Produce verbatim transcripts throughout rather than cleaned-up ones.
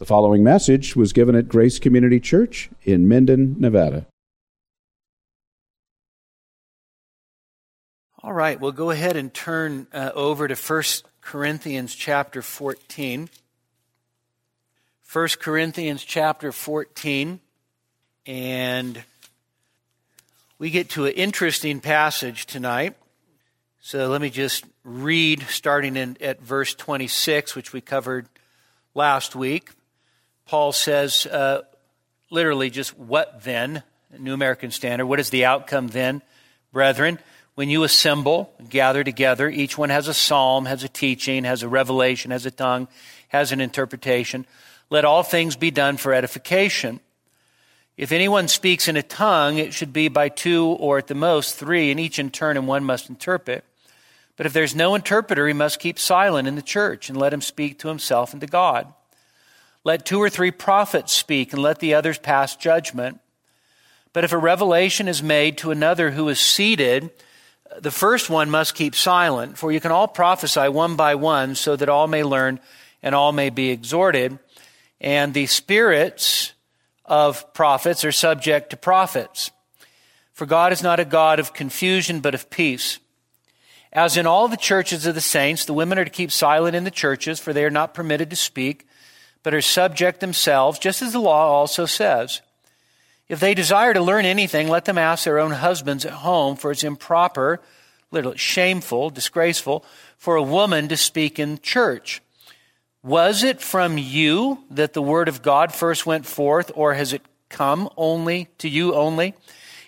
The following message was given at Grace Community Church in Minden, Nevada. All right, we'll go ahead and turn uh, over to First Corinthians chapter fourteen. First Corinthians chapter fourteen, and we get to an interesting passage tonight. So let me just read, starting in, at verse twenty-six, which we covered last week. Paul says, uh, literally just, what then? New American Standard. What is the outcome then, brethren? When you assemble, gather together, each one has a psalm, has a teaching, has a revelation, has a tongue, has an interpretation. Let all things be done for edification. If anyone speaks in a tongue, it should be by two or at the most three, and each in turn, and one must interpret. But if there's no interpreter, he must keep silent in the church, and let him speak to himself and to God. Let two or three prophets speak, and let the others pass judgment. But if a revelation is made to another who is seated, the first one must keep silent, for you can all prophesy one by one, so that all may learn and all may be exhorted. And the spirits of prophets are subject to prophets. For God is not a God of confusion, but of peace. As in all the churches of the saints, the women are to keep silent in the churches, for they are not permitted to speak, but are subject themselves, just as the law also says. If they desire to learn anything, let them ask their own husbands at home, for it's improper, literally shameful, disgraceful, for a woman to speak in church. Was it from you that the word of God first went forth, or has it come only to you only?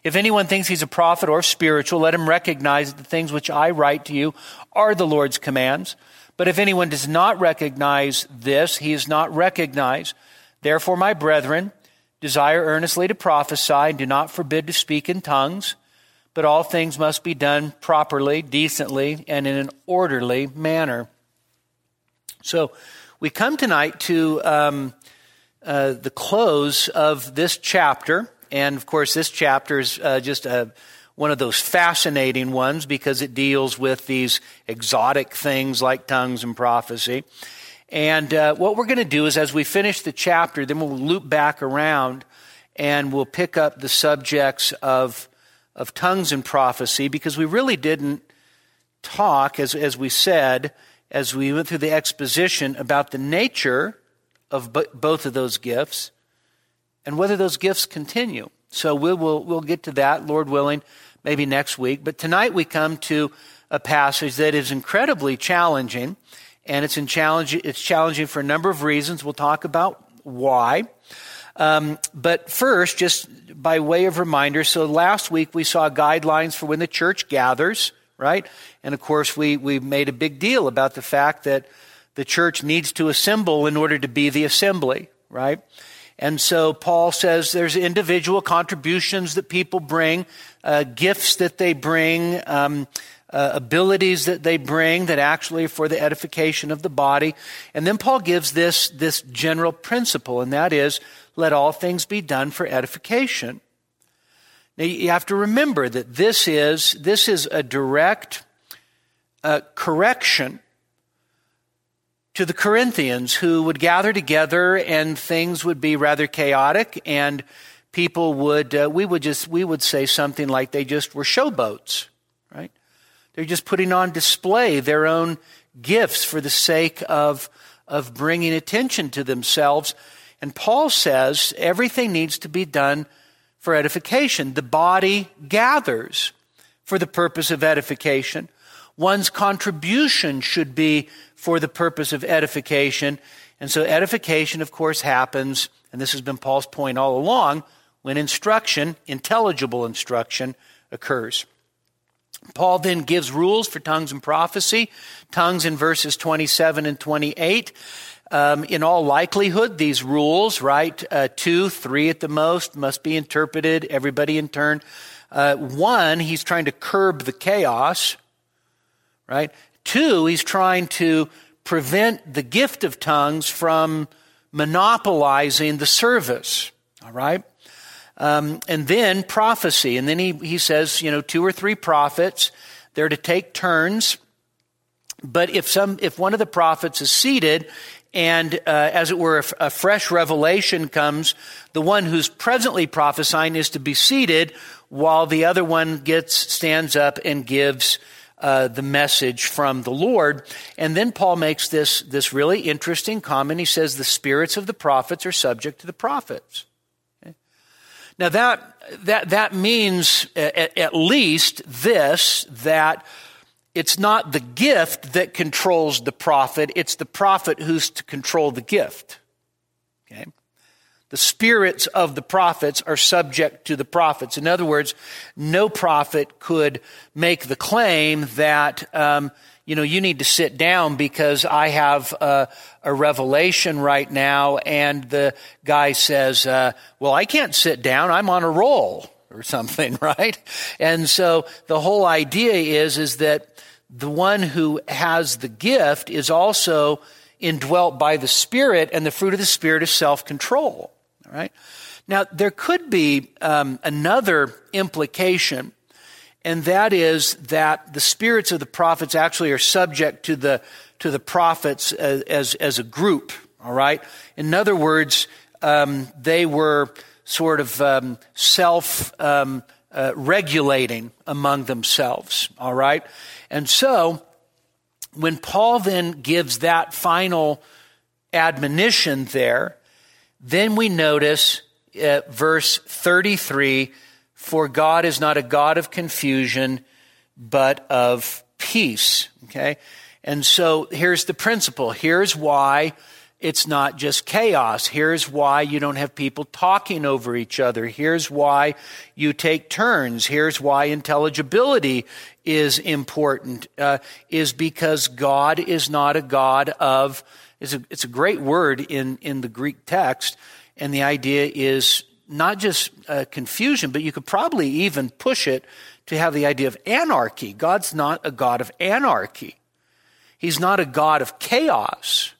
If anyone thinks he's a prophet or spiritual, let him recognize that the things which I write to you are the Lord's commands. But if anyone does not recognize this, he is not recognized. Therefore, my brethren, desire earnestly to prophesy, and do not forbid to speak in tongues, but all things must be done properly, decently, and in an orderly manner. So, we come tonight to um, uh, the close of this chapter, and of course this chapter is uh, just a, one of those fascinating ones because it deals with these exotic things like tongues and prophecy. And uh, what we're going to do is as we finish the chapter, then we'll loop back around and we'll pick up the subjects of of tongues and prophecy, because we really didn't talk, as as we said, as we went through the exposition, about the nature of b- both of those gifts and whether those gifts continue. So we will we'll get to that, Lord willing, maybe next week. But tonight we come to a passage that is incredibly challenging, and it's in challenge. It's challenging for a number of reasons. We'll talk about why. Um, but first, just by way of reminder, so last week we saw guidelines for when the church gathers, right? And of course, we, we made a big deal about the fact that the church needs to assemble in order to be the assembly, right? And so Paul says there's individual contributions that people bring, uh, gifts that they bring, um, uh, abilities that they bring that actually are for the edification of the body. And then Paul gives this, this general principle, and that is, let all things be done for edification. Now, you have to remember that this is this is a direct uh, correction to the Corinthians, who would gather together and things would be rather chaotic, and people would uh, we would just we would say something like they just were showboats, right? They're just putting on display their own gifts for the sake of of bringing attention to themselves. And Paul says everything needs to be done for edification. The body gathers for the purpose of edification. One's contribution should be for the purpose of edification. And so edification, of course, happens, and this has been Paul's point all along, when instruction, intelligible instruction, occurs. Paul then gives rules for tongues and prophecy. Tongues in verses twenty-seven and twenty-eight. Um, in all likelihood, these rules, right, uh, two, three at the most, must be interpreted, everybody in turn. Uh, one, he's trying to curb the chaos, right? Two, he's trying to prevent the gift of tongues from monopolizing the service, all right? Um, and then prophecy, and then he, he says, you know, two or three prophets, they're to take turns, but if some if one of the prophets is seated and uh, as it were, a fresh revelation comes. The one who's presently prophesying is to be seated while the other one gets stands up and gives uh, the message from the Lord. And then Paul makes this, this really interesting comment. He says, the spirits of the prophets are subject to the prophets. Okay? Now that, that, that means at, at least this, that it's not the gift that controls the prophet, it's the prophet who's to control the gift. Okay? The spirits of the prophets are subject to the prophets. In other words, no prophet could make the claim that, um, you know, you need to sit down because I have a, a revelation right now, and the guy says, uh, well, I can't sit down, I'm on a roll or something, right? And so the whole idea is, is that the one who has the gift is also indwelt by the Spirit, and the fruit of the Spirit is self-control. All right. Now, there could be um, another implication, and that is that the spirits of the prophets actually are subject to the to the prophets as as, as a group. All right. In other words, um, they were sort of um, self. Um, Uh, regulating among themselves, all right? And so when Paul then gives that final admonition there, then we notice uh, verse thirty-three, for God is not a God of confusion, but of peace, okay? And so here's the principle. Here's why it's not just chaos. Here's why you don't have people talking over each other. Here's why you take turns. Here's why intelligibility is important, uh, is because God is not a God of, it's a, it's a great word in, in the Greek text, and the idea is not just uh, confusion, but you could probably even push it to have the idea of anarchy. God's not a God of anarchy. He's not a God of chaos.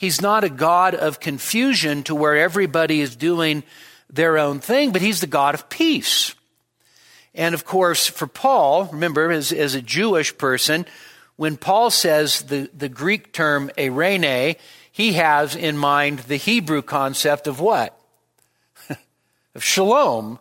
He's not a God of confusion to where everybody is doing their own thing, but he's the God of peace. And of course, for Paul, remember, as, as a Jewish person, when Paul says the, the Greek term eirene, he has in mind the Hebrew concept of what? Of shalom.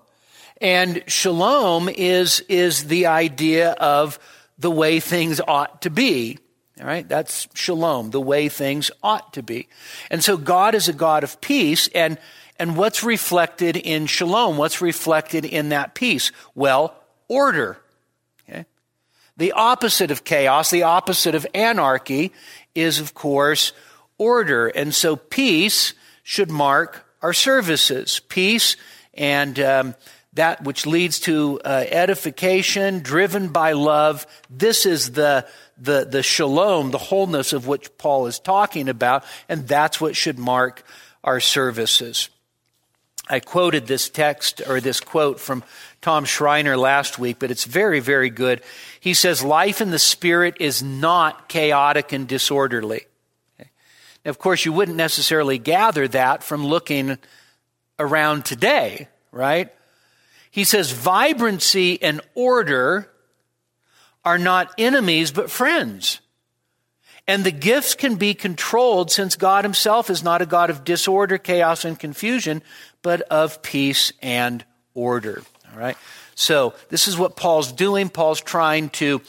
And shalom is, is the idea of the way things ought to be. All right, that's shalom, the way things ought to be. And so God is a God of peace, and, and what's reflected in shalom? What's reflected in that peace? Well, order. Okay? The opposite of chaos, the opposite of anarchy is, of course, order. And so peace should mark our services. Peace and um, that which leads to uh, edification, driven by love. This is the The, the shalom, the wholeness of which Paul is talking about, and that's what should mark our services. I quoted this text or this quote from Tom Schreiner last week, but it's very, very good. He says, life in the Spirit is not chaotic and disorderly. Okay? Now, of course, you wouldn't necessarily gather that from looking around today, right? He says, vibrancy and order are not enemies, but friends. And the gifts can be controlled since God himself is not a God of disorder, chaos, and confusion, but of peace and order. All right. So this is what Paul's doing. Paul's trying to,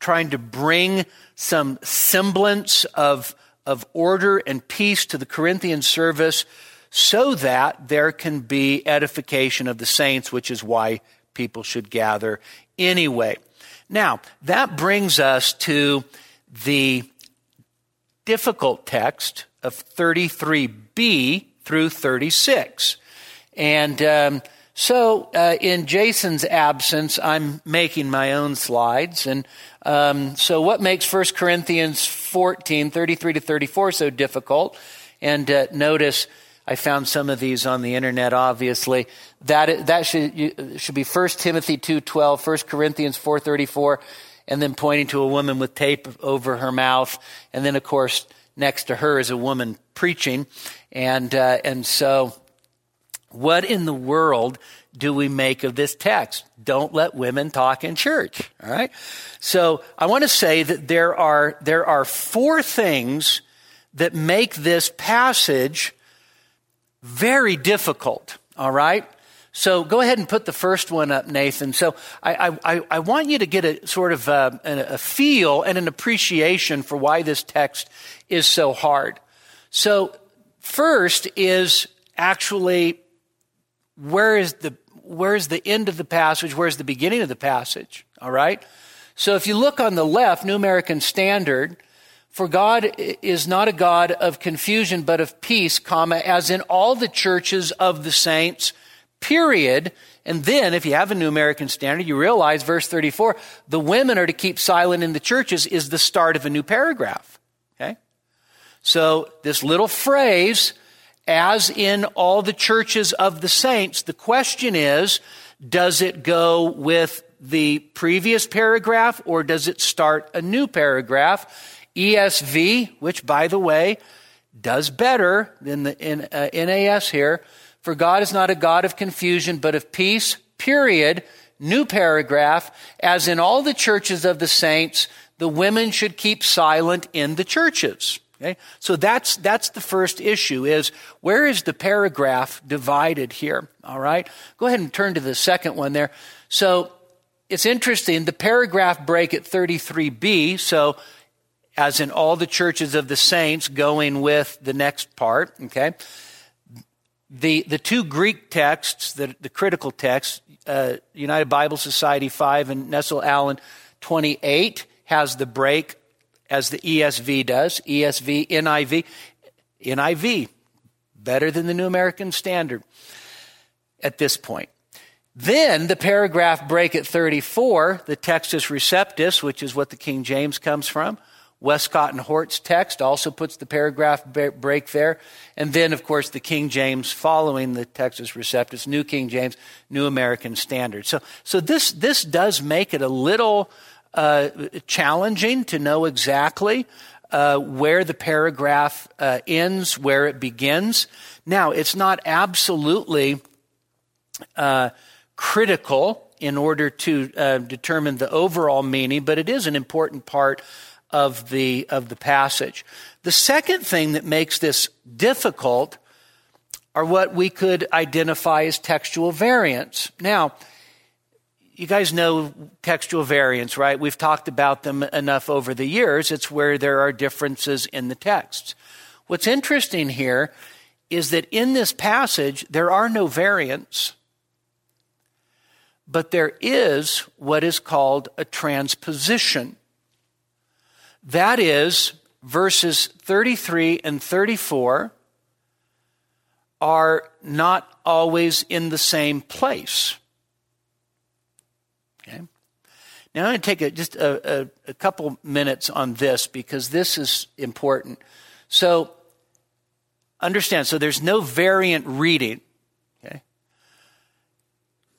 trying to bring some semblance of, of order and peace to the Corinthian service so that there can be edification of the saints, which is why people should gather anyway. Now, that brings us to the difficult text of thirty-three b through thirty-six. And um, so uh, in Jason's absence, I'm making my own slides. And um, so what makes First Corinthians fourteen, thirty-three to thirty-four so difficult? And uh, notice I found some of these on the internet, obviously. That that should should be First Timothy two twelve, First Corinthians four thirty-four, and then pointing to a woman with tape over her mouth. And then, of course, next to her is a woman preaching. And uh, and so what in the world do we make of this text? Don't let women talk in church, all right? So I want to say that there are there are four things that make this passage very difficult, all right? So go ahead and put the first one up, Nathan. So I I, I want you to get a sort of a, a feel and an appreciation for why this text is so hard. So first is actually where is the where is the end of the passage? Where is the beginning of the passage? All right. So if you look on the left, New American Standard, for God is not a God of confusion, but of peace, comma, as in all the churches of the saints. Period. And then if you have a New American Standard, you realize verse thirty-four, the women are to keep silent in the churches is the start of a new paragraph. Okay. So this little phrase, as in all the churches of the saints, the question is, does it go with the previous paragraph or does it start a new paragraph? E S V, which by the way, does better than the N A S here. For God is not a God of confusion, but of peace, period, new paragraph. As in all the churches of the saints, the women should keep silent in the churches. Okay? So that's that's the first issue is, where is the paragraph divided here? All right? Go ahead and turn to the second one there. So it's interesting, the paragraph break at thirty-three B, so as in all the churches of the saints, going with the next part, okay? The the two Greek texts, the, the critical texts, uh, United Bible Society five and Nestle-Aland twenty-eight has the break as the E S V does. E S V, N I V. N I V, better than the New American Standard at this point. Then the paragraph break at thirty-four, the textus receptus, which is what the King James comes from. Westcott and Hort's text also puts the paragraph break there. And then, of course, the King James following the textus receptus, New King James, New American Standard. So so this this does make it a little uh, challenging to know exactly uh, where the paragraph uh, ends, where it begins. Now, it's not absolutely uh, critical in order to uh, determine the overall meaning, but it is an important part of the of the passage. The second thing that makes this difficult are what we could identify as textual variants. Now, you guys know textual variants, right? We've talked about them enough over the years. It's where there are differences in the texts. What's interesting here is that in this passage, there are no variants, but there is what is called a transposition. That is, verses thirty-three and thirty-four are not always in the same place. Okay. Now I'm going to take a, just a, a, a couple minutes on this because this is important. So understand, so there's no variant reading. Okay.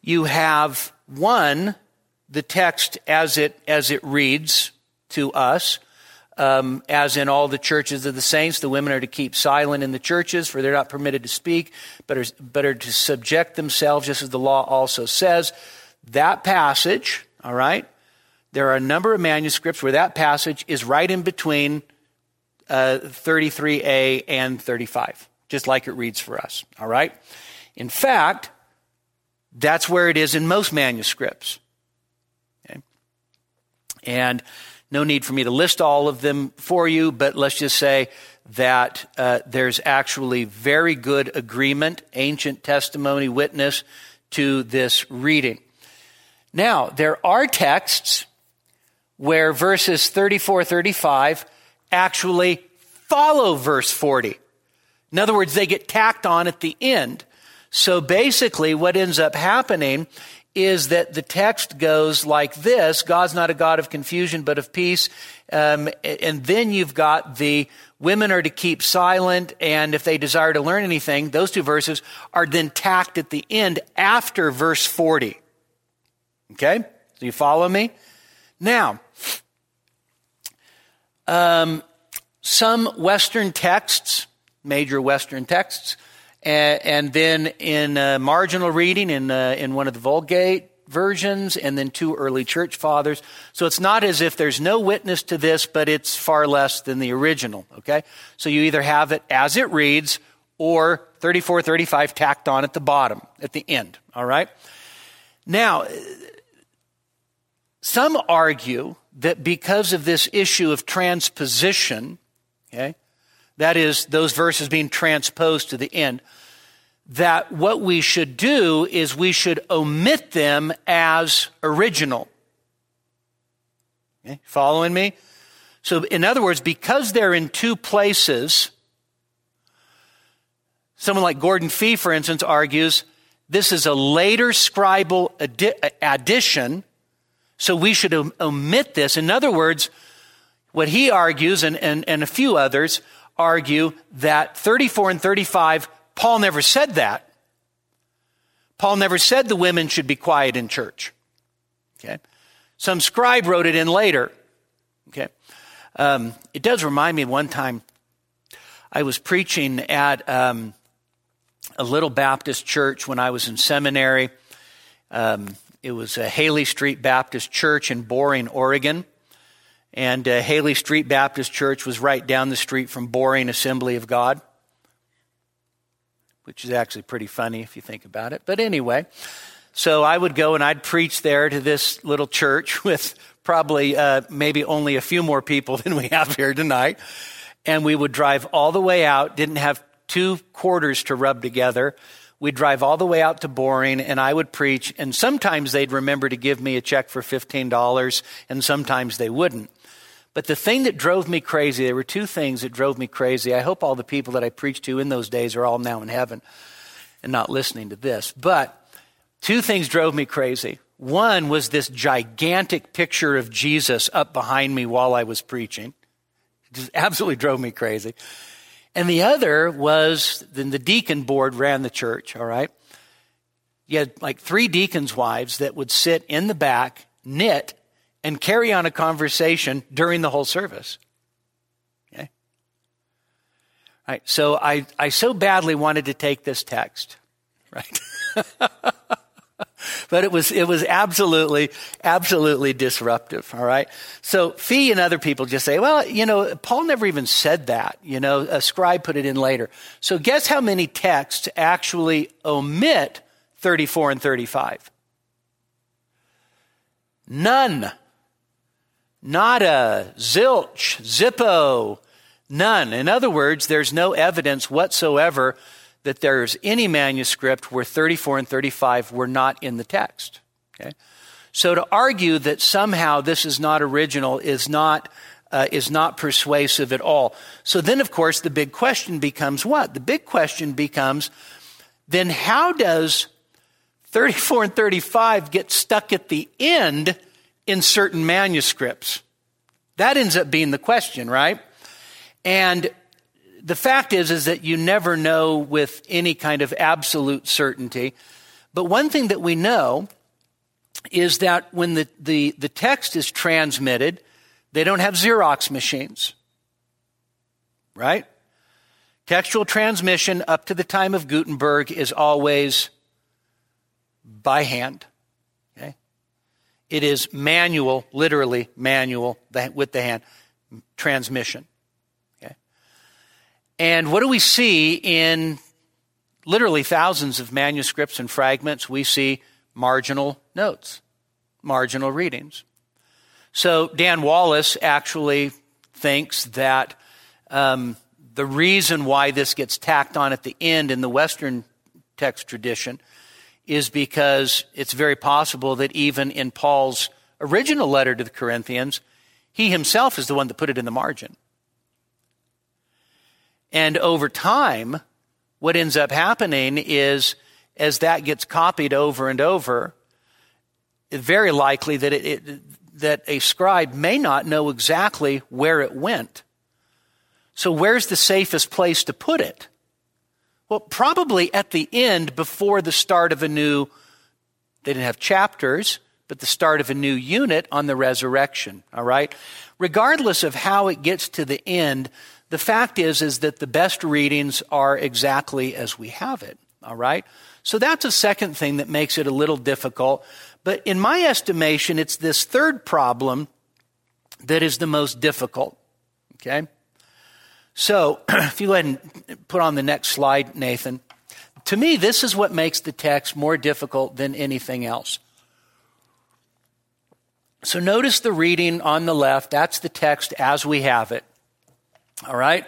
You have one, the text as it as it reads to us. Um, as in all the churches of the saints, the women are to keep silent in the churches, for they're not permitted to speak, but are, but are to subject themselves, just as the law also says. That passage, all right, there are a number of manuscripts where that passage is right in between uh, thirty-three A and thirty-five, just like it reads for us, all right? In fact, that's where it is in most manuscripts. Okay? And no need for me to list all of them for you, but let's just say that uh, there's actually very good agreement, ancient testimony, witness to this reading. Now, there are texts where verses thirty-four, thirty-five actually follow verse forty. In other words, they get tacked on at the end. So basically what ends up happening is that the text goes like this: God's not a God of confusion, but of peace. Um, and then you've got the women are to keep silent, and if they desire to learn anything, those two verses are then tacked at the end after verse forty. Okay? So you follow me? Now, um, some Western texts, major Western texts, and then in uh, marginal reading in uh, in one of the Vulgate versions and then two early church fathers. So it's not as if there's no witness to this, but it's far less than the original, okay? So you either have it as it reads or thirty-four thirty-five tacked on at the bottom, at the end, all right? Now, some argue that because of this issue of transposition, okay, that is, those verses being transposed to the end, that what we should do is we should omit them as original. Okay, following me? So in other words, because they're in two places, someone like Gordon Fee, for instance, argues this is a later scribal adi- addition, so we should om- omit this. In other words, what he argues, and, and, and a few others, argue that thirty-four and thirty-five, Paul never said that. Paul never said the women should be quiet in church. Okay, some scribe wrote it in later. Okay, um, it does remind me one time I was preaching at um, a little Baptist church when I was in seminary. Um, it was a Haley Street Baptist Church in Boring, Oregon. And uh, Haley Street Baptist Church was right down the street from Boring Assembly of God, which is actually pretty funny if you think about it. But anyway, so I would go and I'd preach there to this little church with probably uh, maybe only a few more people than we have here tonight. And we would drive all the way out, didn't have two quarters to rub together. We'd drive all the way out to Boring, and I would preach. And sometimes they'd remember to give me a check for fifteen dollars, and sometimes they wouldn't. But the thing that drove me crazy, there were two things that drove me crazy. I hope all the people that I preached to in those days are all now in heaven and not listening to this. But two things drove me crazy. One was this gigantic picture of Jesus up behind me while I was preaching. Just absolutely drove me crazy. And the other was, then the deacon board ran the church, all right? You had like three deacons' wives that would sit in the back, knit, and carry on a conversation during the whole service. Okay? All right, so I, I so badly wanted to take this text, right? But it was it was absolutely, absolutely disruptive, all right? So Fee and other people just say, well, you know, Paul never even said that. You know, a scribe put it in later. So guess how many texts actually omit thirty-four and thirty-five? None. Nada, zilch, zippo, none. In other words, there's no evidence whatsoever that there's any manuscript where thirty-four and thirty-five were not in the text. Okay? So to argue that somehow this is not original is not uh, is not persuasive at all. So then, of course, the big question becomes what? The big question becomes, then how does thirty-four and thirty-five get stuck at the end in certain manuscripts? That ends up being the question, right? And the fact is, is that you never know with any kind of absolute certainty. But one thing that we know is that when the, the, the text is transmitted, they don't have Xerox machines, right? Textual transmission up to the time of Gutenberg is always by hand, okay? It is manual, literally manual, with the hand, transmission. And what do we see in literally thousands of manuscripts and fragments? We see marginal notes, marginal readings. So Dan Wallace actually thinks that um, the reason why this gets tacked on at the end in the Western text tradition is because it's very possible that even in Paul's original letter to the Corinthians, he himself is the one that put it in the margin. And over time, what ends up happening is as that gets copied over and over, it's very likely that, it, it, that a scribe may not know exactly where it went. So where's the safest place to put it? Well, probably at the end before the start of a new, they didn't have chapters, but the start of a new unit on the resurrection, all right? Regardless of how it gets to the end, the fact is, is that the best readings are exactly as we have it, all right? So that's a second thing that makes it a little difficult. But in my estimation, it's this third problem that is the most difficult, okay? So if you go ahead and put on the next slide, Nathan. To me, this is what makes the text more difficult than anything else. So notice the reading on the left. That's the text as we have it, all right?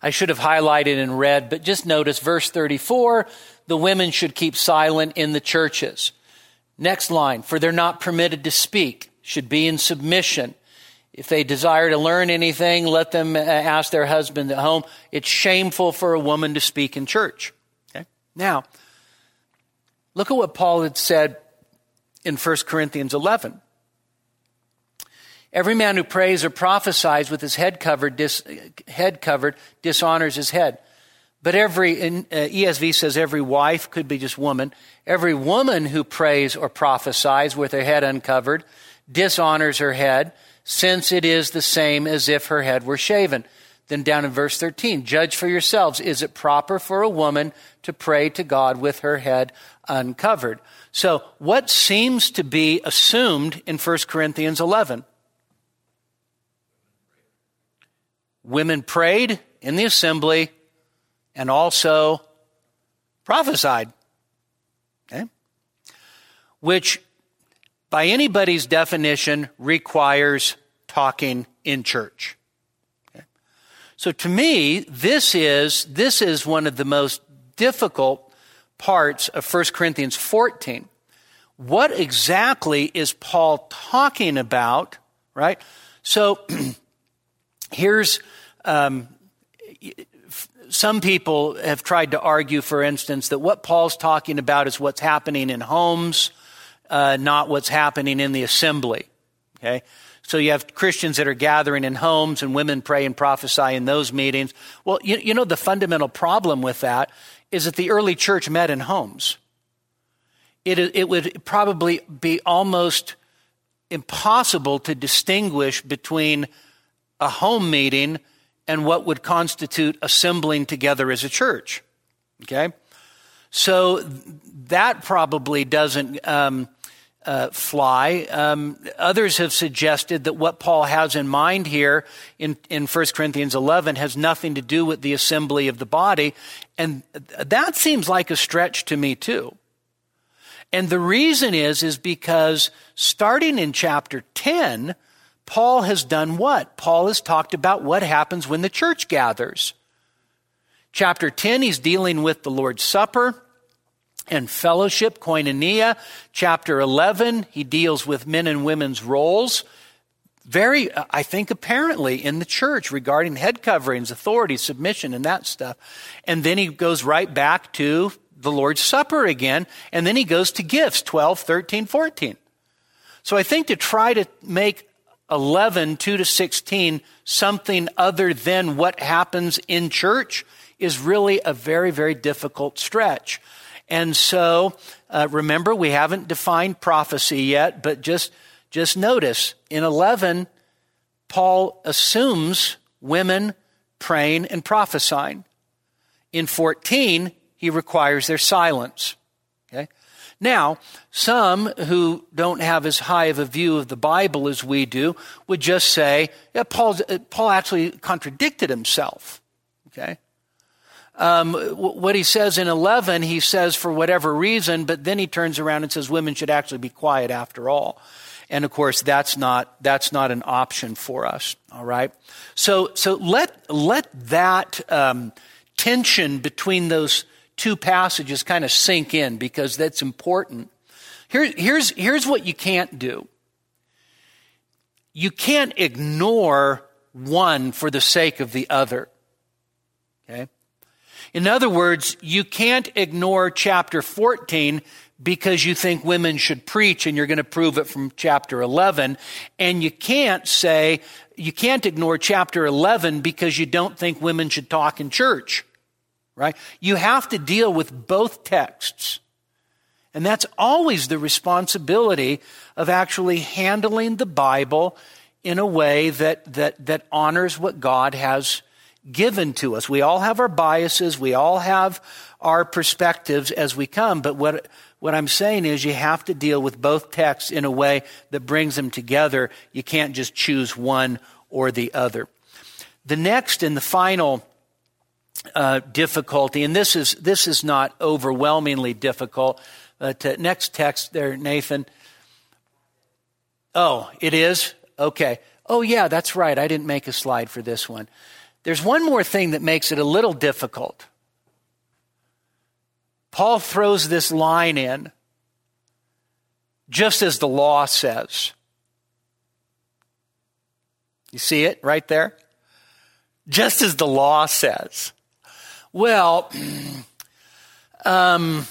I should have highlighted in red, but just notice verse thirty-four, the women should keep silent in the churches. Next line, for they're not permitted to speak, should be in submission. If they desire to learn anything, let them ask their husband at home. It's shameful for a woman to speak in church. Okay. Now, look at what Paul had said in First Corinthians eleven. Every man who prays or prophesies with his head covered, dis, head covered dishonors his head. But every, in, uh, E S V says every wife, could be just woman. Every woman who prays or prophesies with her head uncovered dishonors her head, since it is the same as if her head were shaven. Then down in verse thirteen, judge for yourselves, is it proper for a woman to pray to God with her head uncovered? So what seems to be assumed in First Corinthians eleven? Women prayed in the assembly and also prophesied, okay? Which by anybody's definition requires talking in church. Okay? So to me, this is, this is one of the most difficult parts of First Corinthians fourteen. What exactly is Paul talking about, right? So here's, um, some people have tried to argue, for instance, that what Paul's talking about is what's happening in homes, uh, not what's happening in the assembly, okay? So you have Christians that are gathering in homes and women pray and prophesy in those meetings. Well, you, you know, the fundamental problem with that is that the early church met in homes. It, it would probably be almost impossible to distinguish between a home meeting and what would constitute assembling together as a church, okay? So that probably doesn't um, uh, fly. Um, others have suggested that what Paul has in mind here in, in First Corinthians eleven has nothing to do with the assembly of the body, and that seems like a stretch to me too. And the reason is, is because starting in chapter ten, Paul has done what? Paul has talked about what happens when the church gathers. Chapter ten, he's dealing with the Lord's Supper and fellowship, koinonia. Chapter eleven, he deals with men and women's roles. Very, I think, apparently in the church regarding head coverings, authority, submission, and that stuff. And then he goes right back to the Lord's Supper again. And then he goes to gifts, twelve, thirteen, fourteen. So I think to try to make eleven, two to sixteen, something other than what happens in church is really a very, very difficult stretch. And so, uh, remember, we haven't defined prophecy yet, but just, just notice in eleven, Paul assumes women praying and prophesying. In fourteen, he requires their silence, okay? Now, some who don't have as high of a view of the Bible as we do would just say, yeah, Paul, Paul actually contradicted himself, okay? Um, what he says in eleven, he says for whatever reason, but then he turns around and says women should actually be quiet after all. And of course, that's not, that's not an option for us, all right? So, so let, let that um, tension between those two passages kind of sink in, because that's important. Here, here's, here's what you can't do. You can't ignore one for the sake of the other, okay? In other words, you can't ignore chapter fourteen because you think women should preach and you're going to prove it from chapter eleven. And you can't say, you can't ignore chapter eleven because you don't think women should talk in church. Right? You have to deal with both texts. And that's always the responsibility of actually handling the Bible in a way that that that honors what God has given to us. We all have our biases. We all have our perspectives as we come. But what what I'm saying is you have to deal with both texts in a way that brings them together. You can't just choose one or the other. The next and the final uh, difficulty, and this is this is not overwhelmingly difficult. Uh, to, next text there, Nathan. Oh, it is? Okay. Oh, yeah, that's right. I didn't make a slide for this one. There's one more thing that makes it a little difficult. Paul throws this line in, just as the law says. You see it right there? Just as the law says. Well, um,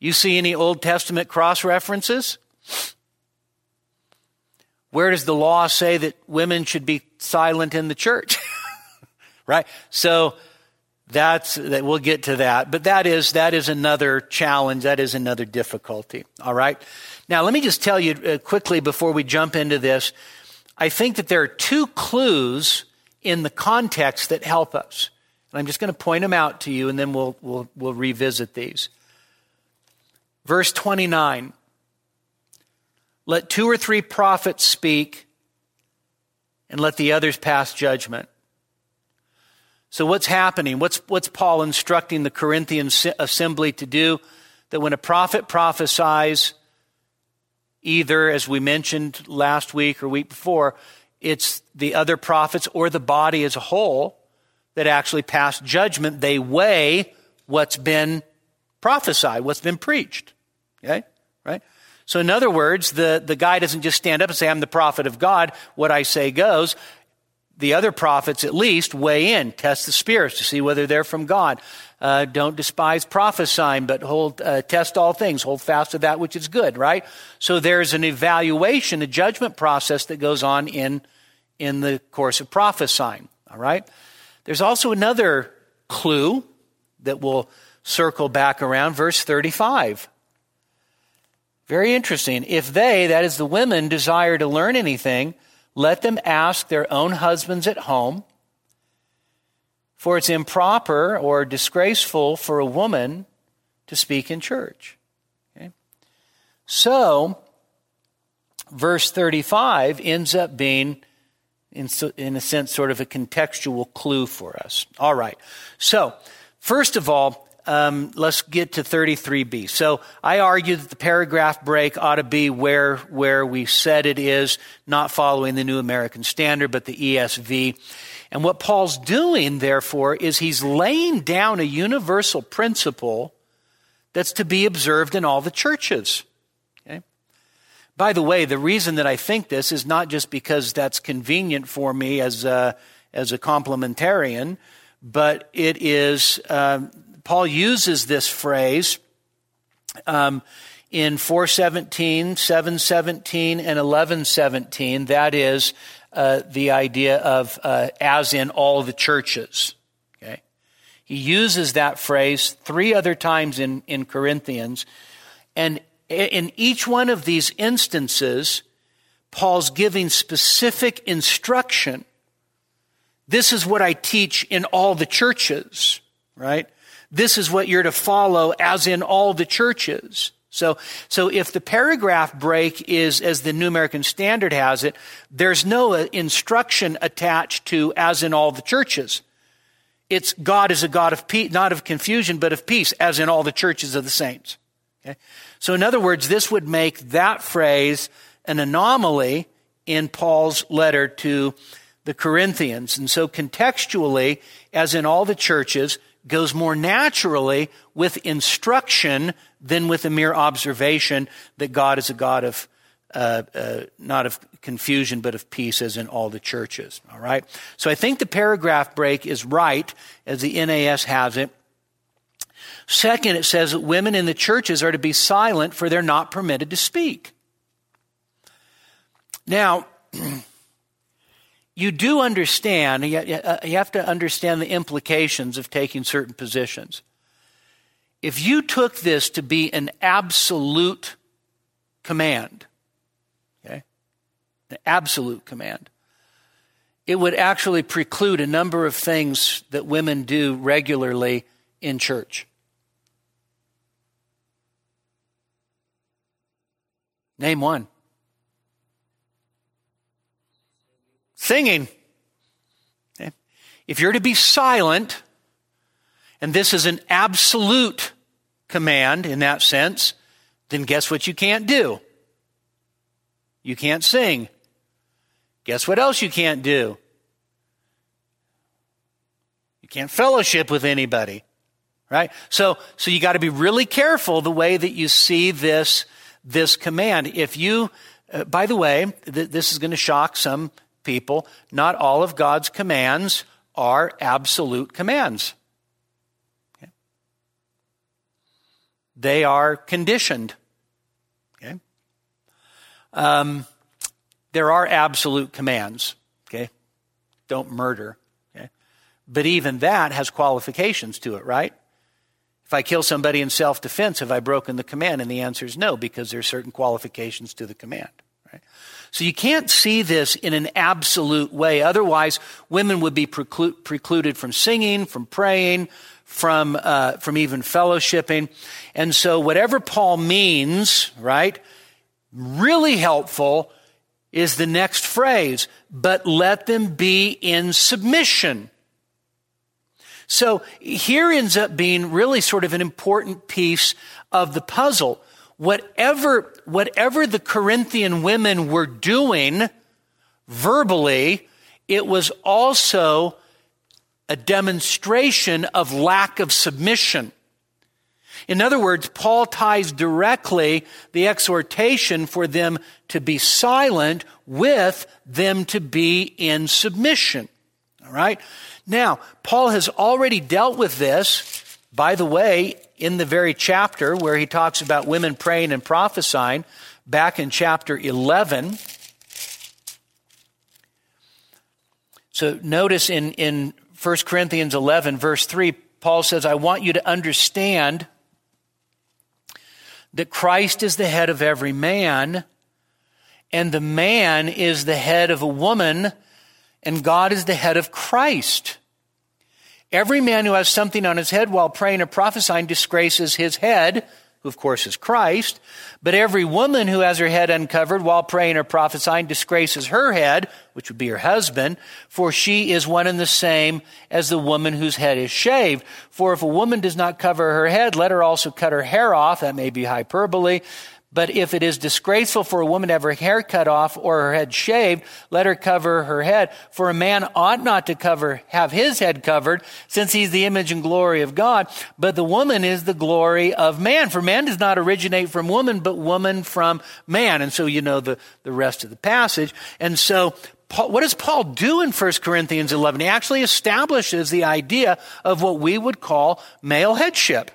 you see any Old Testament cross-references? Where does the law say that women should be silent in the church? Right? So that's that we'll get to that. But that is that is another challenge. That is another difficulty. All right. Now, let me just tell you quickly before we jump into this. I think that there are two clues in the context that help us. And I'm just going to point them out to you, and then we'll we'll we'll revisit these. Verse twenty-nine. Let two or three prophets speak, and let the others pass judgment. So what's happening? What's, what's Paul instructing the Corinthian assembly to do? That when a prophet prophesies, either, as we mentioned last week or week before, it's the other prophets or the body as a whole that actually pass judgment. They weigh what's been prophesied, what's been preached. Okay? Right? So in other words, the, the guy doesn't just stand up and say, I'm the prophet of God. What I say goes. The other prophets at least weigh in, test the spirits to see whether they're from God. Uh, don't despise prophesying, but hold uh, test all things. Hold fast to that which is good, right? So there's an evaluation, a judgment process that goes on in, in the course of prophesying, all right? There's also another clue that will circle back around, verse thirty-five. Very interesting. If they, that is the women, desire to learn anything, let them ask their own husbands at home, for it's improper or disgraceful for a woman to speak in church. Okay? So, verse thirty-five ends up being, in, in a sense, sort of a contextual clue for us. All right. So, first of all, Um, let's get to thirty-three B. So I argue that the paragraph break ought to be where where we said it is, not following the New American Standard, but the E S V. And what Paul's doing, therefore, is he's laying down a universal principle that's to be observed in all the churches. Okay? By the way, the reason that I think this is not just because that's convenient for me as a, as a complementarian, but it is... Um, Paul uses this phrase um, in four seventeen, seven seventeen, and eleven seventeen. That is uh, the idea of uh, as in all the churches. Okay, he uses that phrase three other times in, in Corinthians. And in each one of these instances, Paul's giving specific instruction. This is what I teach in all the churches, right? This is what you're to follow as in all the churches. So, so if the paragraph break is, as the New American Standard has it, there's no instruction attached to as in all the churches. It's God is a God of peace, not of confusion, but of peace, as in all the churches of the saints. Okay? So in other words, this would make that phrase an anomaly in Paul's letter to the Corinthians. And so contextually, as in all the churches, goes more naturally with instruction than with a mere observation that God is a God of, uh, uh, not of confusion, but of peace, as in all the churches, all right? So I think the paragraph break is right, as the N A S has it. Second, it says that women in the churches are to be silent, for they're not permitted to speak. Now... You do understand, you have to understand the implications of taking certain positions. If you took this to be an absolute command, okay, an absolute command, it would actually preclude a number of things that women do regularly in church. Name one. Singing. Okay. If you're to be silent, and this is an absolute command in that sense, then guess what you can't do? You can't sing. Guess what else you can't do? You can't fellowship with anybody, right? So, so you got to be really careful the way that you see this, this command. If you, uh, by the way, th- this is going to shock some people. Not all of God's commands are absolute commands. Okay? They are conditioned. Okay. Um. There are absolute commands, okay? Don't murder, okay? But even that has qualifications to it, right? If I kill somebody in self-defense, have I broken the command? And the answer is no, because there are certain qualifications to the command, right? So you can't see this in an absolute way. Otherwise, women would be preclu- precluded from singing, from praying, from uh, from even fellowshipping. And so whatever Paul means, right, really helpful is the next phrase, but let them be in submission. So here ends up being really sort of an important piece of the puzzle. Whatever, whatever the Corinthian women were doing verbally, it was also a demonstration of lack of submission. In other words, Paul ties directly the exhortation for them to be silent with them to be in submission. All right? Now, Paul has already dealt with this, by the way, in the very chapter where he talks about women praying and prophesying, back in chapter eleven. So notice in, in First Corinthians eleven, verse three, Paul says, I want you to understand that Christ is the head of every man, and the man is the head of a woman, and God is the head of Christ. Every man who has something on his head while praying or prophesying disgraces his head, who of course is Christ, but every woman who has her head uncovered while praying or prophesying disgraces her head, which would be her husband, for she is one and the same as the woman whose head is shaved. For if a woman does not cover her head, let her also cut her hair off. That may be hyperbole. But if it is disgraceful for a woman to have her hair cut off or her head shaved, let her cover her head. For a man ought not to cover, have his head covered, since he's the image and glory of God. But the woman is the glory of man. For man does not originate from woman, but woman from man. And so you know the, the rest of the passage. And so Paul, what does Paul do in First Corinthians eleven? He actually establishes the idea of what we would call male headship.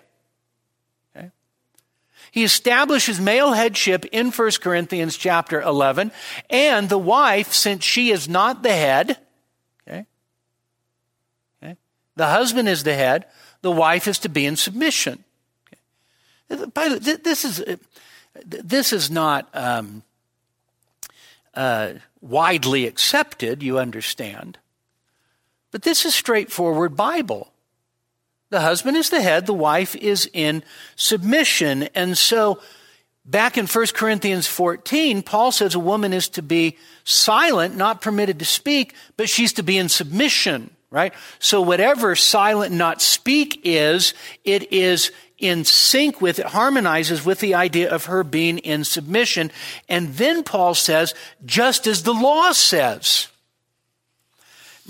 He establishes male headship in First Corinthians chapter eleven, and the wife, since she is not the head, okay, okay, the husband is the head, the wife is to be in submission. Okay. By the way, this is, this is not um, uh, widely accepted, you understand, but this is straightforward Bible. The husband is the head, the wife is in submission. And so back in First Corinthians fourteen, Paul says a woman is to be silent, not permitted to speak, but she's to be in submission, right? So whatever silent, not speak is, it is in sync with, it harmonizes with the idea of her being in submission. And then Paul says, just as the law says.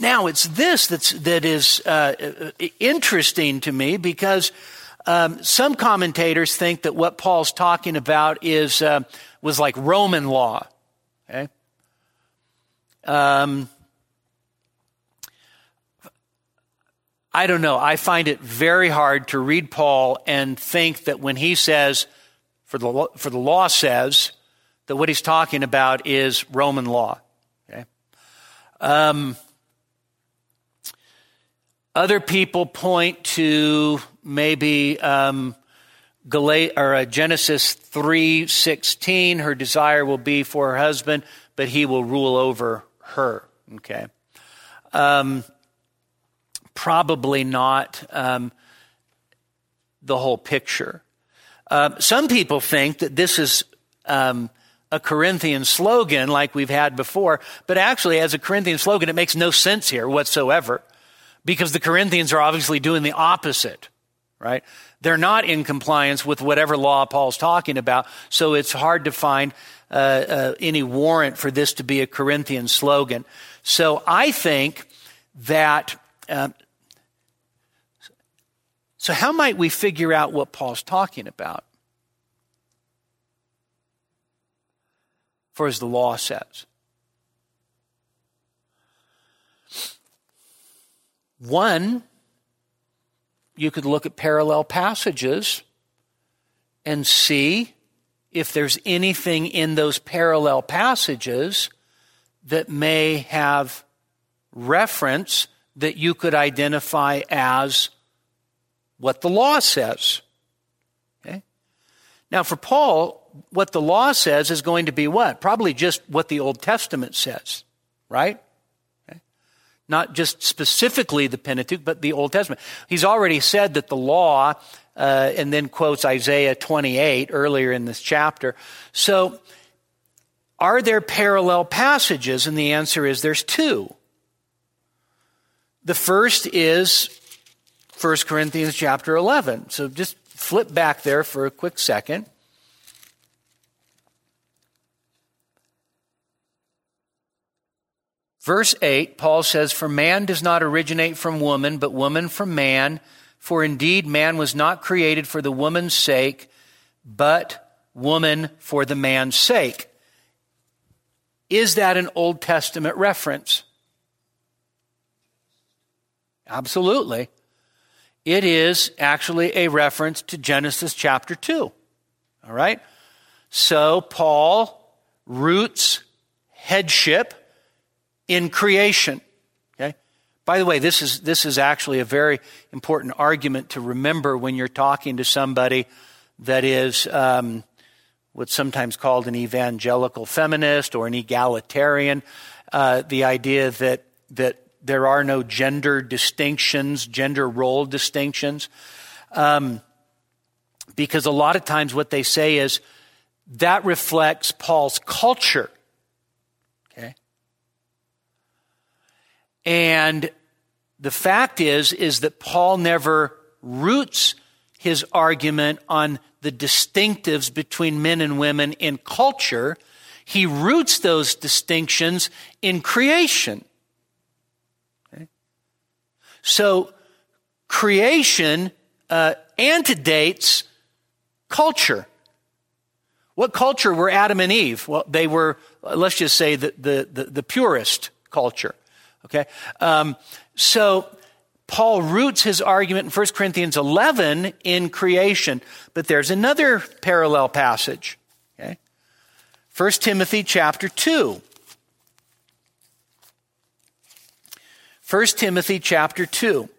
Now, it's this that's, that is uh, interesting to me, because um, some commentators think that what Paul's talking about is uh, was like Roman law. Okay? Um, I don't know. I find it very hard to read Paul and think that when he says, for the, for the law says, that what he's talking about is Roman law. Okay? Um Other people point to maybe um, Galatians, or uh, Genesis three sixteen. Her desire will be for her husband, but he will rule over her. Okay, Um, probably not um, the whole picture. Uh, some people think that this is um, a Corinthian slogan like we've had before, but actually as a Corinthian slogan, it makes no sense here whatsoever because the Corinthians are obviously doing the opposite, right? They're not in compliance with whatever law Paul's talking about, so it's hard to find uh, uh, any warrant for this to be a Corinthian slogan. So I think that... Um, so how might we figure out what Paul's talking about? For as the law says. One, you could look at parallel passages and see if there's anything in those parallel passages that may have reference that you could identify as what the law says. Okay? Now for Paul, what the law says is going to be what? Probably just what the Old Testament says, right? Okay? Not just specifically the Pentateuch, but the Old Testament. He's already said that the law, uh, and then quotes Isaiah twenty-eight earlier in this chapter. So are there parallel passages? And the answer is there's two. The first is First Corinthians chapter eleven. So just flip back there for a quick second. Verse eight, Paul says, "For man does not originate from woman, but woman from man. For indeed man was not created for the woman's sake, but woman for the man's sake." Is that an Old Testament reference? Absolutely. It is actually a reference to Genesis chapter two. All right? So Paul roots headship in creation. Okay? By the way, this is this is actually a very important argument to remember when you're talking to somebody that is um, what's sometimes called an evangelical feminist or an egalitarian. Uh, the idea that that there are no gender distinctions, gender role distinctions. Um, because a lot of times what they say is that reflects Paul's culture. Okay. And the fact is, is that Paul never roots his argument on the distinctives between men and women in culture. He roots those distinctions in creation. So creation uh, antedates culture. What culture were Adam and Eve? Well, they were, let's just say, the the, the, the purest culture. Okay, um, so Paul roots his argument in First Corinthians eleven in creation, but there's another parallel passage. Okay, First Timothy chapter two. First Timothy chapter two.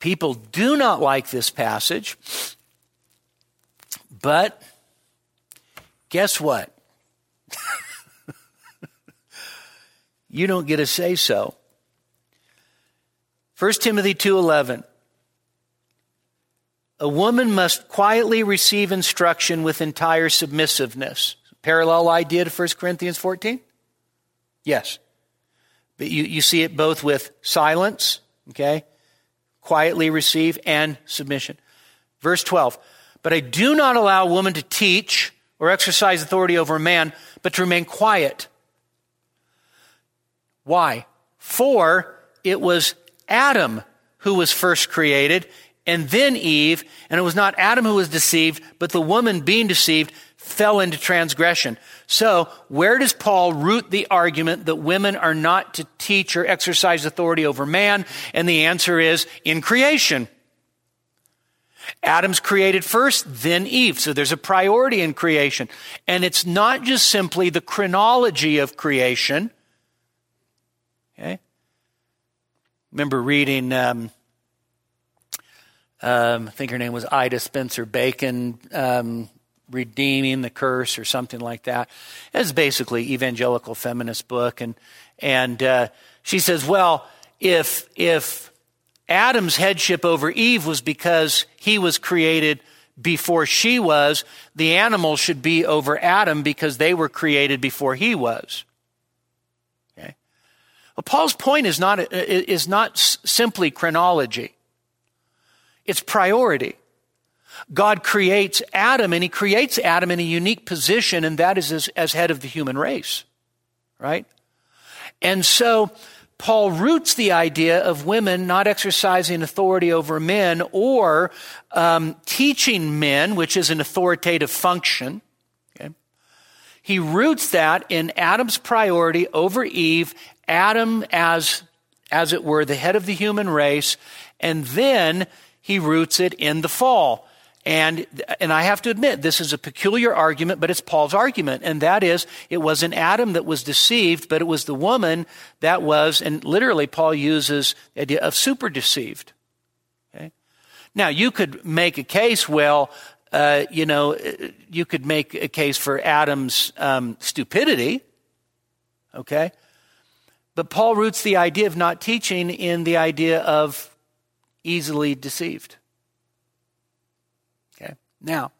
People do not like this passage, but guess what? You don't get to say so. First Timothy two eleven. A woman must quietly receive instruction with entire submissiveness. Parallel idea to First Corinthians fourteen? Yes, but you, you see it both with silence, okay, quietly receive, and submission. Verse twelve, but I do not allow a woman to teach or exercise authority over a man, but to remain quiet. Why? For it was Adam who was first created, and then Eve, and it was not Adam who was deceived, but the woman being deceived fell into transgression. So where does Paul root the argument that women are not to teach or exercise authority over man? And the answer is in creation. Adam's created first, then Eve. So there's a priority in creation. And it's not just simply the chronology of creation. Okay. I remember reading, um, um, I think her name was Ida Spencer Bacon, um, Redeeming the Curse or something like that. It's basically evangelical feminist book. And and uh, she says, well, if if Adam's headship over Eve was because he was created before she was, the animals should be over Adam because they were created before he was. Okay. Well, Paul's point is not is not simply chronology. It's priority. God creates Adam, and he creates Adam in a unique position, and that is as, as head of the human race, right? And so Paul roots the idea of women not exercising authority over men or um, teaching men, which is an authoritative function. Okay? He roots that in Adam's priority over Eve, Adam as, as it were, the head of the human race, and then he roots it in the fall. And and I have to admit, this is a peculiar argument, but it's Paul's argument. And that is, it wasn't Adam that was deceived, but it was the woman that was, and literally Paul uses the idea of super deceived. Okay? Now, you could make a case, well, uh, you know, you could make a case for Adam's um, stupidity, okay? But Paul roots the idea of not teaching in the idea of easily deceived. Now,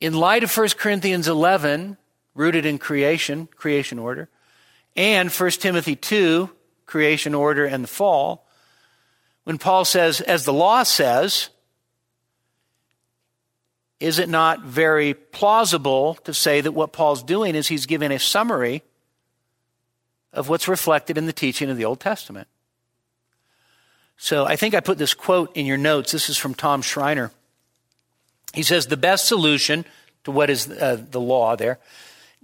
in light of First Corinthians eleven, rooted in creation, creation order, and First Timothy two, creation order and the fall, when Paul says, as the law says, is it not very plausible to say that what Paul's doing is he's giving a summary of what's reflected in the teaching of the Old Testament? So I think I put this quote in your notes. This is from Tom Schreiner. He says, the best solution to what is uh, the law there,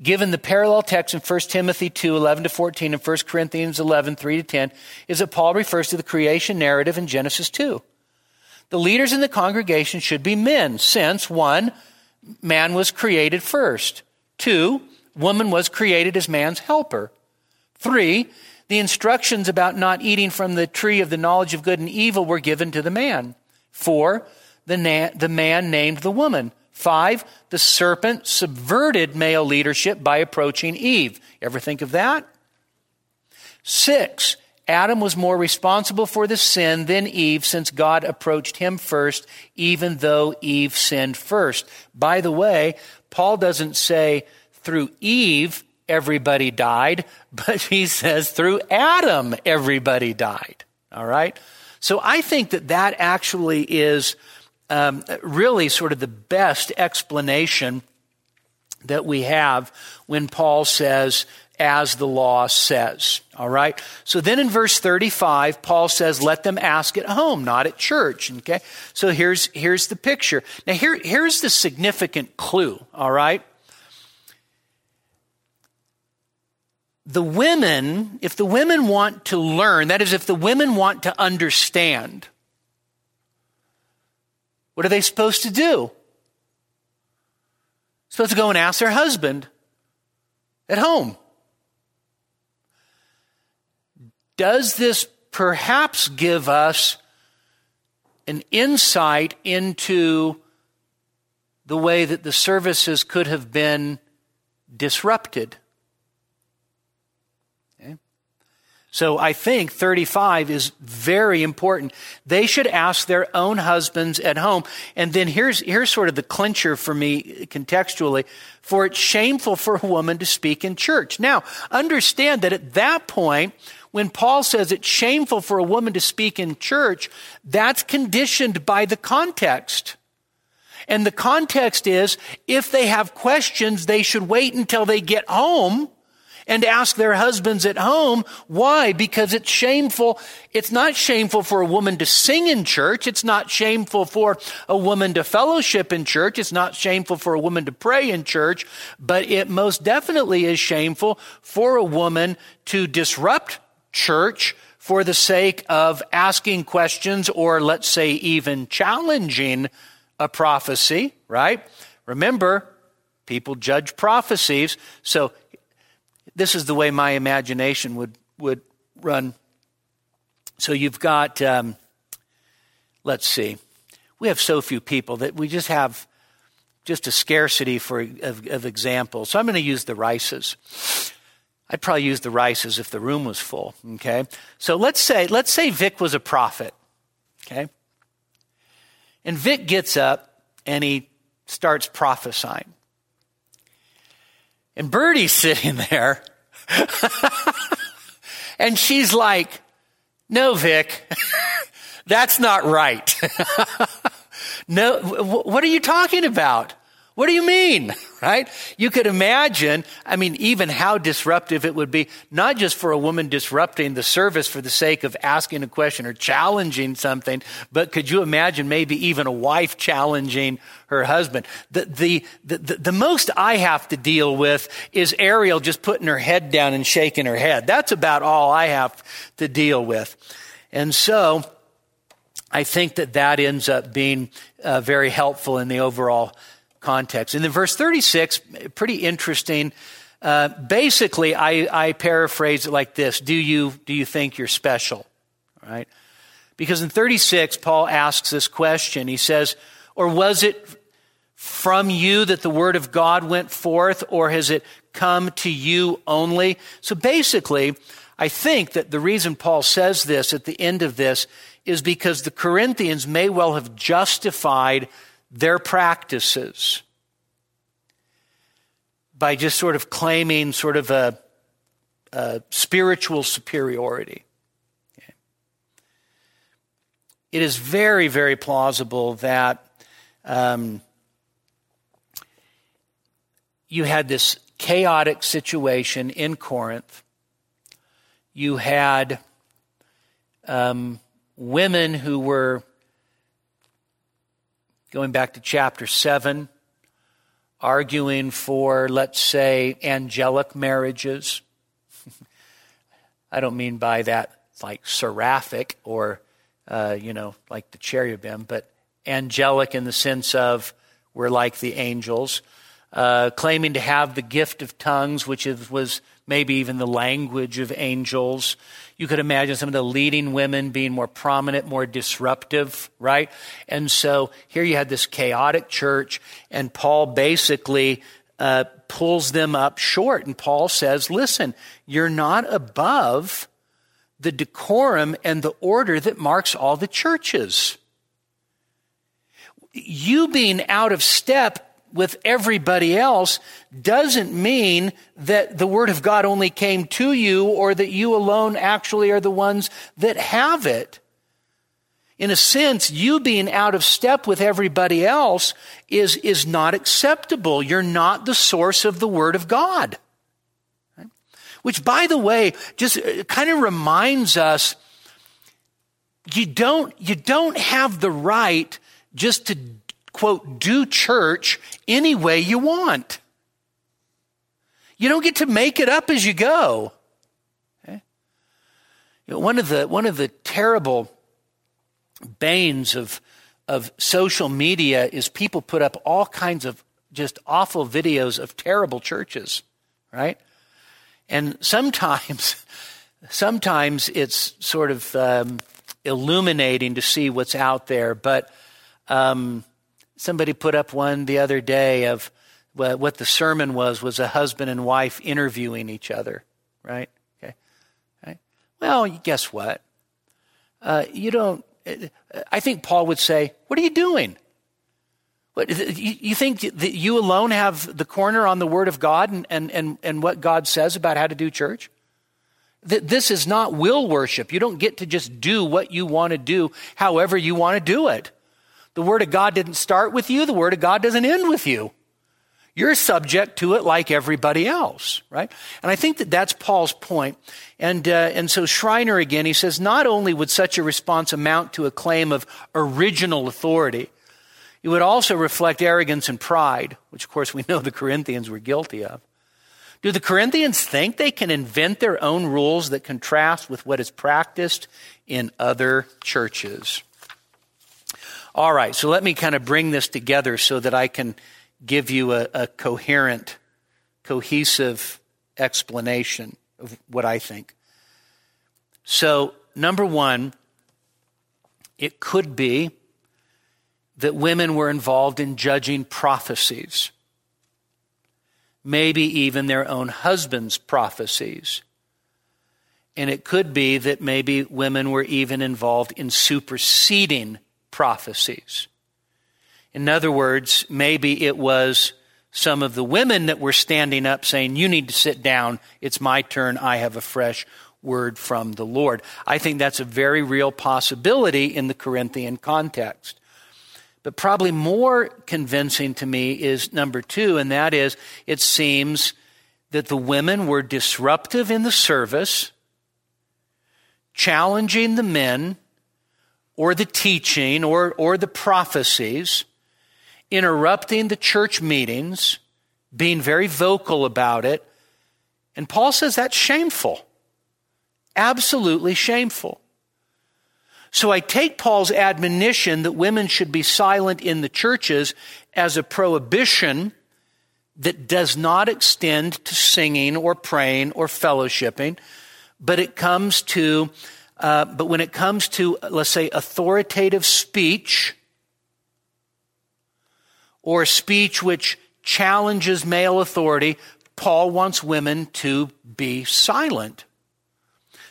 given the parallel text in First Timothy two, eleven to fourteen, and First Corinthians eleven, three to ten, is that Paul refers to the creation narrative in Genesis two. The leaders in the congregation should be men, since, one, man was created first. Two, woman was created as man's helper. Three, the instructions about not eating from the tree of the knowledge of good and evil were given to the man. Four, the, na- the man named the woman. Five, the serpent subverted male leadership by approaching Eve. You ever think of that? Six, Adam was more responsible for the sin than Eve, since God approached him first, even though Eve sinned first. By the way, Paul doesn't say through Eve everybody died, but he says through Adam, everybody died. All right? So I think that that actually is um, really sort of the best explanation that we have when Paul says, as the law says. All right? So then in verse thirty-five, Paul says, let them ask at home, not at church. Okay? So here's, here's the picture. Now here, here's the significant clue. All right? The women, if the women want to learn, that is, if the women want to understand, what are they supposed to do? Supposed to go and ask their husband at home. Does this perhaps give us an insight into the way that the services could have been disrupted? So I think thirty-five is very important. They should ask their own husbands at home. And then here's, here's sort of the clincher for me contextually, for it's shameful for a woman to speak in church. Now, understand that at that point, when Paul says it's shameful for a woman to speak in church, that's conditioned by the context. And the context is, if they have questions, they should wait until they get home and ask their husbands at home. Why? Because it's shameful. It's not shameful for a woman to sing in church. It's not shameful for a woman to fellowship in church. It's not shameful for a woman to pray in church, but it most definitely is shameful for a woman to disrupt church for the sake of asking questions or, let's say, even challenging a prophecy, right? Remember, people judge prophecies. So this is the way my imagination would, would run. So you've got, um, let's see, we have so few people that we just have just a scarcity for of, of examples. So I'm going to use the Rices. I'd probably use the Rices if the room was full, okay? So let's say let's say Vic was a prophet, okay? And Vic gets up and he starts prophesying. And Bertie's sitting there, and she's like, no, Vic, that's not right. No, w- what are you talking about? What do you mean, right? You could imagine, I mean, even how disruptive it would be, not just for a woman disrupting the service for the sake of asking a question or challenging something, but could you imagine maybe even a wife challenging her husband? The, the, the, the, the most I have to deal with is Ariel just putting her head down and shaking her head. That's about all I have to deal with. And so I think that that ends up being uh, very helpful in the overall context. And then verse thirty-six, pretty interesting. Uh, basically, I, I paraphrase it like this. Do you, do you think you're special? All right? Because in thirty-six, Paul asks this question. He says, or was it from you that the word of God went forth, or has it come to you only? So basically, I think that the reason Paul says this at the end of this is because the Corinthians may well have justified their practices by just sort of claiming sort of a, a spiritual superiority. Okay. It is very, very plausible that um, you had this chaotic situation in Corinth. You had um, women who were, going back to chapter seven, arguing for, let's say, angelic marriages. I don't mean by that like seraphic or, uh, you know, like the cherubim, but angelic in the sense of we're like the angels, uh, claiming to have the gift of tongues, which is, was maybe even the language of angels. You could imagine some of the leading women being more prominent, more disruptive, right? And so here you had this chaotic church, and Paul basically uh, pulls them up short. And Paul says, listen, you're not above the decorum and the order that marks all the churches. You being out of step with everybody else doesn't mean that the word of God only came to you or that you alone actually are the ones that have it. In a sense, you being out of step with everybody else is, is not acceptable. You're not the source of the word of God. Right? Which, by the way, just kind of reminds us, you don't, you don't have the right just to quote, do church any way you want. You don't get to make it up as you go. Okay? You know, one of the one of the terrible banes of of social media is people put up all kinds of just awful videos of terrible churches, right? And sometimes, sometimes it's sort of um, illuminating to see what's out there, but. Um, Somebody put up one the other day of well, what the sermon was, was a husband and wife interviewing each other, right? Okay. Right? Well, guess what? Uh, you don't, I think Paul would say, what are you doing? What, you think that you alone have the corner on the word of God and, and, and, and what God says about how to do church? This is not will worship. You don't get to just do what you want to do, however you want to do it. The word of God didn't start with you. The word of God doesn't end with you. You're subject to it like everybody else, right? And I think that that's Paul's point. And, uh, and so Schreiner again, he says, not only would such a response amount to a claim of original authority, it would also reflect arrogance and pride, which of course we know the Corinthians were guilty of. Do the Corinthians think they can invent their own rules that contrast with what is practiced in other churches? All right, so let me kind of bring this together so that I can give you a, a coherent, cohesive explanation of what I think. So, number one, it could be that women were involved in judging prophecies, maybe even their own husbands' prophecies. And it could be that maybe women were even involved in superseding prophecies. In other words, maybe it was some of the women that were standing up saying, you need to sit down, it's my turn, I have a fresh word from the Lord. I think that's a very real possibility in the Corinthian context. But probably more convincing to me is number two, and that is, it seems that the women were disruptive in the service, challenging the men, or the teaching, or, or the prophecies, interrupting the church meetings, being very vocal about it. And Paul says that's shameful, absolutely shameful. So I take Paul's admonition that women should be silent in the churches as a prohibition that does not extend to singing or praying or fellowshipping, but it comes to, uh, but when it comes to, let's say, authoritative speech, or speech which challenges male authority, Paul wants women to be silent.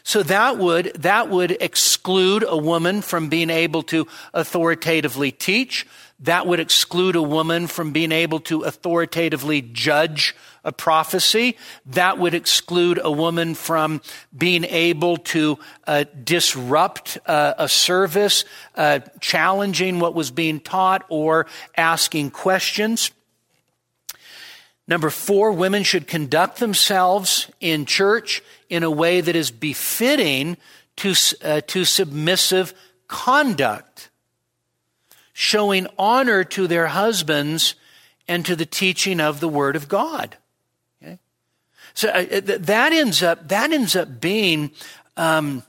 So that would, that would exclude a woman from being able to authoritatively teach. That would exclude a woman from being able to authoritatively judge a prophecy. That would exclude a woman from being able to uh, disrupt uh, a service, uh, challenging what was being taught or asking questions. Number four, women should conduct themselves in church in a way that is befitting to, uh, to submissive conduct, showing honor to their husbands and to the teaching of the Word of God. Okay? So uh, th- that ends up that ends up being um,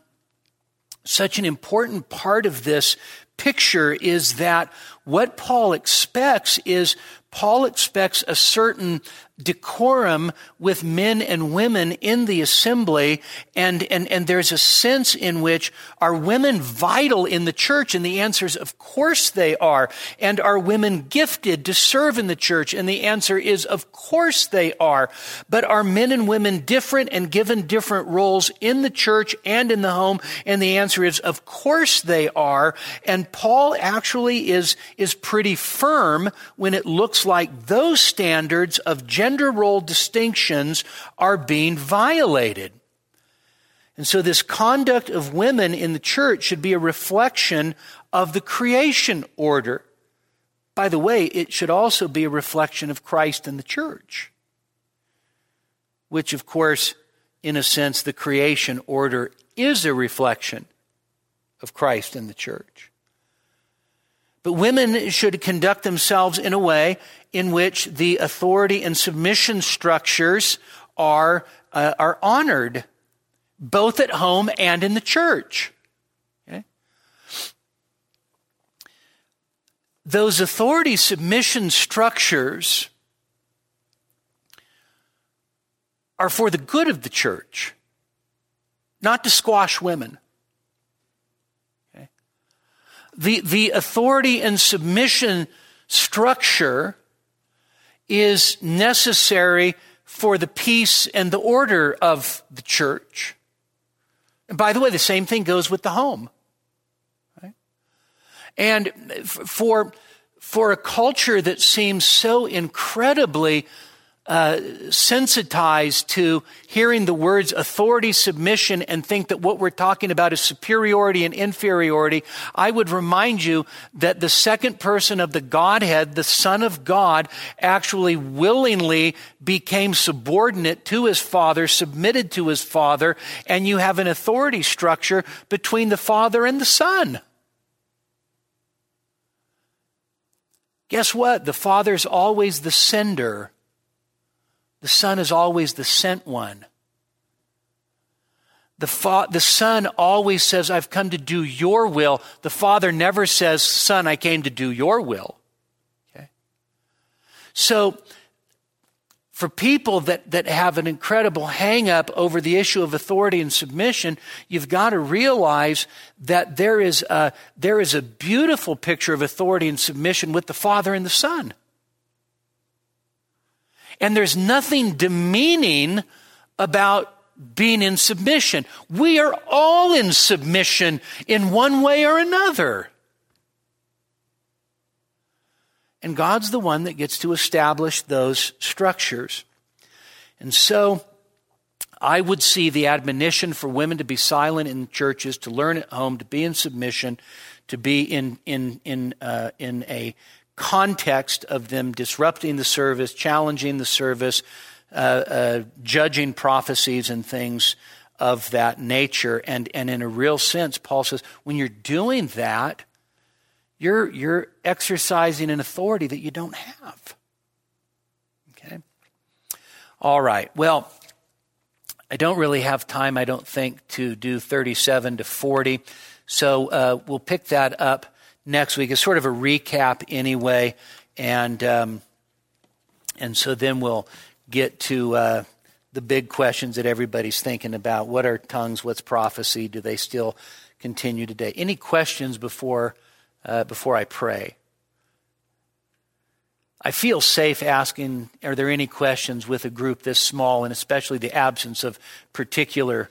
such an important part of this picture, is that what Paul expects is Paul expects a certain decorum with men and women in the assembly, and, and, and there's a sense in which, are women vital in the church? And the answer is, of course they are. And are women gifted to serve in the church? And the answer is, of course they are. But are men and women different and given different roles in the church and in the home? And the answer is, of course they are. And Paul actually is, is pretty firm when it looks like those standards of gender Gender role distinctions are being violated. And so this conduct of women in the church should be a reflection of the creation order. By the way, it should also be a reflection of Christ and the church, which of course, in a sense, the creation order is a reflection of Christ and the church. But women should conduct themselves in a way in which the authority and submission structures are, uh, are honored, both at home and in the church. Okay? Those authority submission structures are for the good of the church, not to squash women. The, the authority and submission structure is necessary for the peace and the order of the church. And by the way, the same thing goes with the home. Right? And for, for a culture that seems so incredibly Uh, sensitized to hearing the words authority, submission, and think that what we're talking about is superiority and inferiority, I would remind you that the second person of the Godhead, the Son of God, actually willingly became subordinate to his Father, submitted to his Father, and you have an authority structure between the Father and the Son. Guess what? The Father's always the sender. The Son is always the sent one. The, fa- the Son always says, I've come to do your will. The Father never says, Son, I came to do your will. Okay? So for people that, that have an incredible hang-up over the issue of authority and submission, you've got to realize that there is a, there is a beautiful picture of authority and submission with the Father and the Son. And there's nothing demeaning about being in submission. We are all in submission in one way or another. And God's the one that gets to establish those structures. And so I would see the admonition for women to be silent in churches, to learn at home, to be in submission, to be in in in uh, in a context of them disrupting the service, challenging the service, uh, uh, judging prophecies and things of that nature. And, and in a real sense, Paul says, when you're doing that, You're you're exercising an authority that you don't have. Okay? All right. Well, I don't really have time, I don't think, to do thirty-seven to forty. So uh, we'll pick that up next week. It's sort of a recap anyway. And, um, and so then we'll get to uh, the big questions that everybody's thinking about. What are tongues? What's prophecy? Do they still continue today? Any questions before... Uh, before I pray? I feel safe asking, are there any questions with a group this small, and especially the absence of particular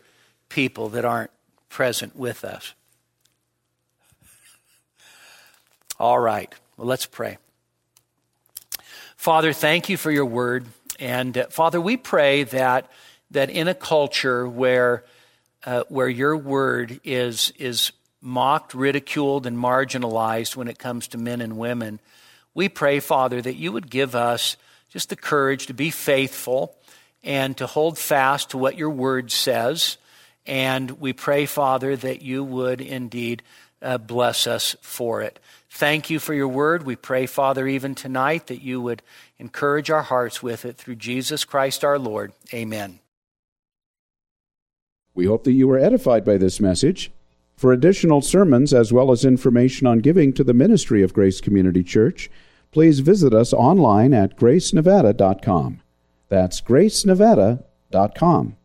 people that aren't present with us? All right, well, let's pray. Father, thank you for your word. And uh, Father, we pray that that in a culture where uh, where your word is is mocked, ridiculed, and marginalized when it comes to men and women, we pray, Father, that you would give us just the courage to be faithful and to hold fast to what your word says. And we pray, Father, that you would indeed uh, bless us for it. Thank you for your word. We pray, Father, even tonight, that you would encourage our hearts with it through Jesus Christ our Lord. Amen. We hope that you were edified by this message. For additional sermons, as well as information on giving to the ministry of Grace Community Church, please visit us online at grace nevada dot com. That's grace nevada dot com.